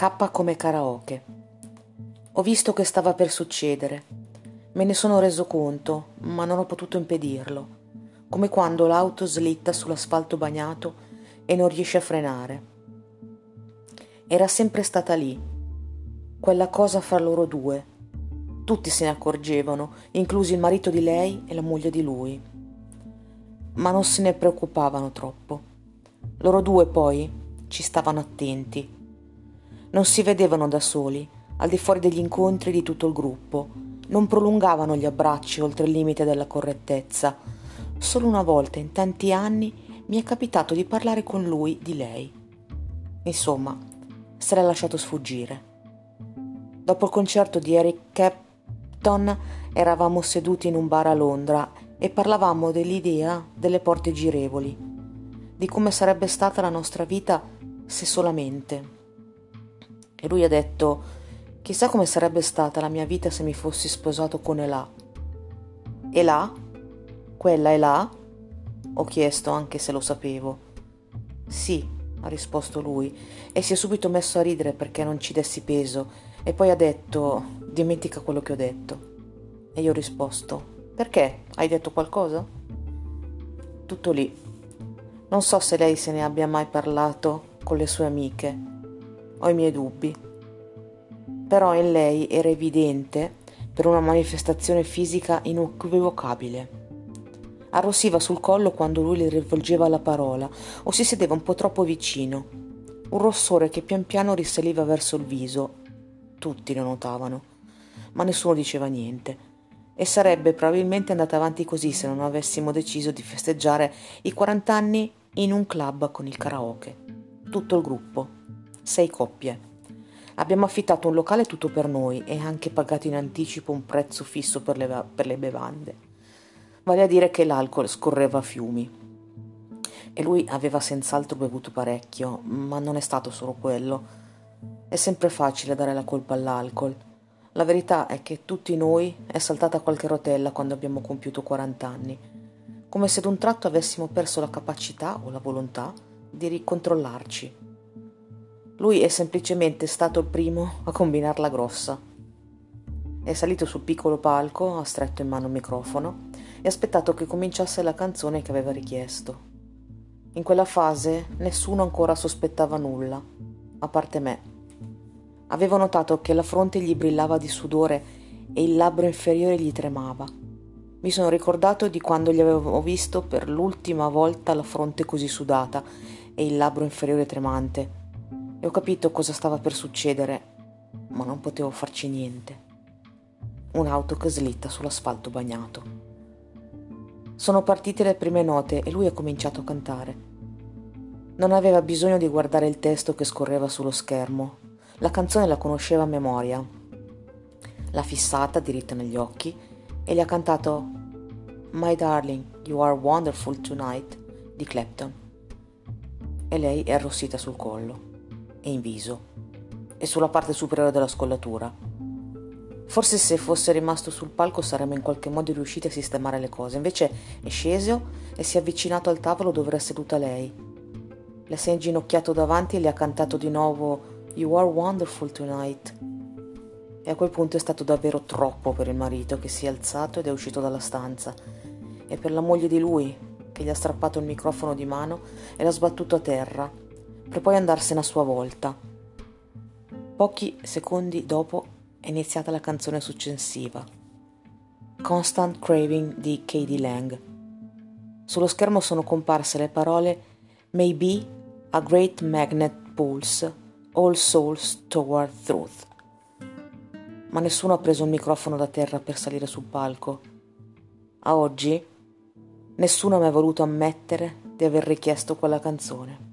K come karaoke. Ho visto che stava per succedere. Me ne sono reso conto, ma non ho potuto impedirlo. Come quando l'auto slitta sull'asfalto bagnato e non riesce a frenare. Era sempre stata lì, quella cosa fra loro due. Tutti se ne accorgevano, inclusi il marito di lei e la moglie di lui. Ma non se ne preoccupavano troppo. Loro due poi ci stavano attenti. Non si vedevano da soli, al di fuori degli incontri di tutto il gruppo, non prolungavano gli abbracci oltre il limite della correttezza. Solo una volta in tanti anni mi è capitato di parlare con lui di lei. Insomma, se l'è lasciato sfuggire. Dopo il concerto di Eric Clapton eravamo seduti in un bar a Londra e parlavamo dell'idea delle porte girevoli, di come sarebbe stata la nostra vita se solamente... E lui ha detto, chissà come sarebbe stata la mia vita se mi fossi sposato con Ela. Ela? Quella Ela? Ho chiesto anche se lo sapevo. Sì, ha risposto lui, e si è subito messo a ridere perché non ci dessi peso, e poi ha detto, dimentica quello che ho detto. E io ho risposto, perché? Hai detto qualcosa? Tutto lì. Non so se lei se ne abbia mai parlato con le sue amiche. Ho i miei dubbi, però in lei era evidente per una manifestazione fisica inequivocabile. Arrossiva sul collo quando lui le rivolgeva la parola o si sedeva un po' troppo vicino, un rossore che pian piano risaliva verso il viso. Tutti lo notavano, ma nessuno diceva niente, e sarebbe probabilmente andata avanti così se non avessimo deciso di festeggiare i 40 anni in un club con il karaoke. Tutto il gruppo. 6 coppie. Abbiamo affittato un locale tutto per noi e anche pagato in anticipo un prezzo fisso per le bevande. Vale a dire che l'alcol scorreva a fiumi. E lui aveva senz'altro bevuto parecchio, ma non è stato solo quello. È sempre facile dare la colpa all'alcol. La verità è che tutti noi è saltata qualche rotella quando abbiamo compiuto 40 anni, come se d'un tratto avessimo perso la capacità o la volontà di ricontrollarci. Lui è semplicemente stato il primo a combinarla grossa. È salito sul piccolo palco, ha stretto in mano il microfono e aspettato che cominciasse la canzone che aveva richiesto. In quella fase nessuno ancora sospettava nulla, a parte me. Avevo notato che la fronte gli brillava di sudore e il labbro inferiore gli tremava. Mi sono ricordato di quando gli avevo visto per l'ultima volta la fronte così sudata e il labbro inferiore tremante. E ho capito cosa stava per succedere, ma non potevo farci niente. Un'auto che slitta sull'asfalto bagnato. Sono partite le prime note e lui ha cominciato a cantare. Non aveva bisogno di guardare il testo che scorreva sullo schermo. La canzone la conosceva a memoria. L'ha fissata diritta negli occhi e le ha cantato My Darling, You Are Wonderful Tonight di Clapton. E lei è arrossita sul collo. E in viso e sulla parte superiore della scollatura. Forse se fosse rimasto sul palco saremmo in qualche modo riusciti a sistemare le cose. Invece è sceso e si è avvicinato al tavolo dove era seduta lei. Le si è inginocchiato davanti e le ha cantato di nuovo You Are Wonderful Tonight. E a quel punto è stato davvero troppo per il marito, che si è alzato ed è uscito dalla stanza, e per la moglie di lui, che gli ha strappato il microfono di mano e l'ha sbattuto a terra, per poi andarsene a sua volta. Pochi secondi dopo è iniziata la canzone successiva, Constant Craving di k.d. Lang. Sullo schermo sono comparse le parole Maybe a great magnet pulls all souls toward truth. Ma nessuno ha preso il microfono da terra per salire sul palco. A oggi nessuno mi ha voluto ammettere di aver richiesto quella canzone.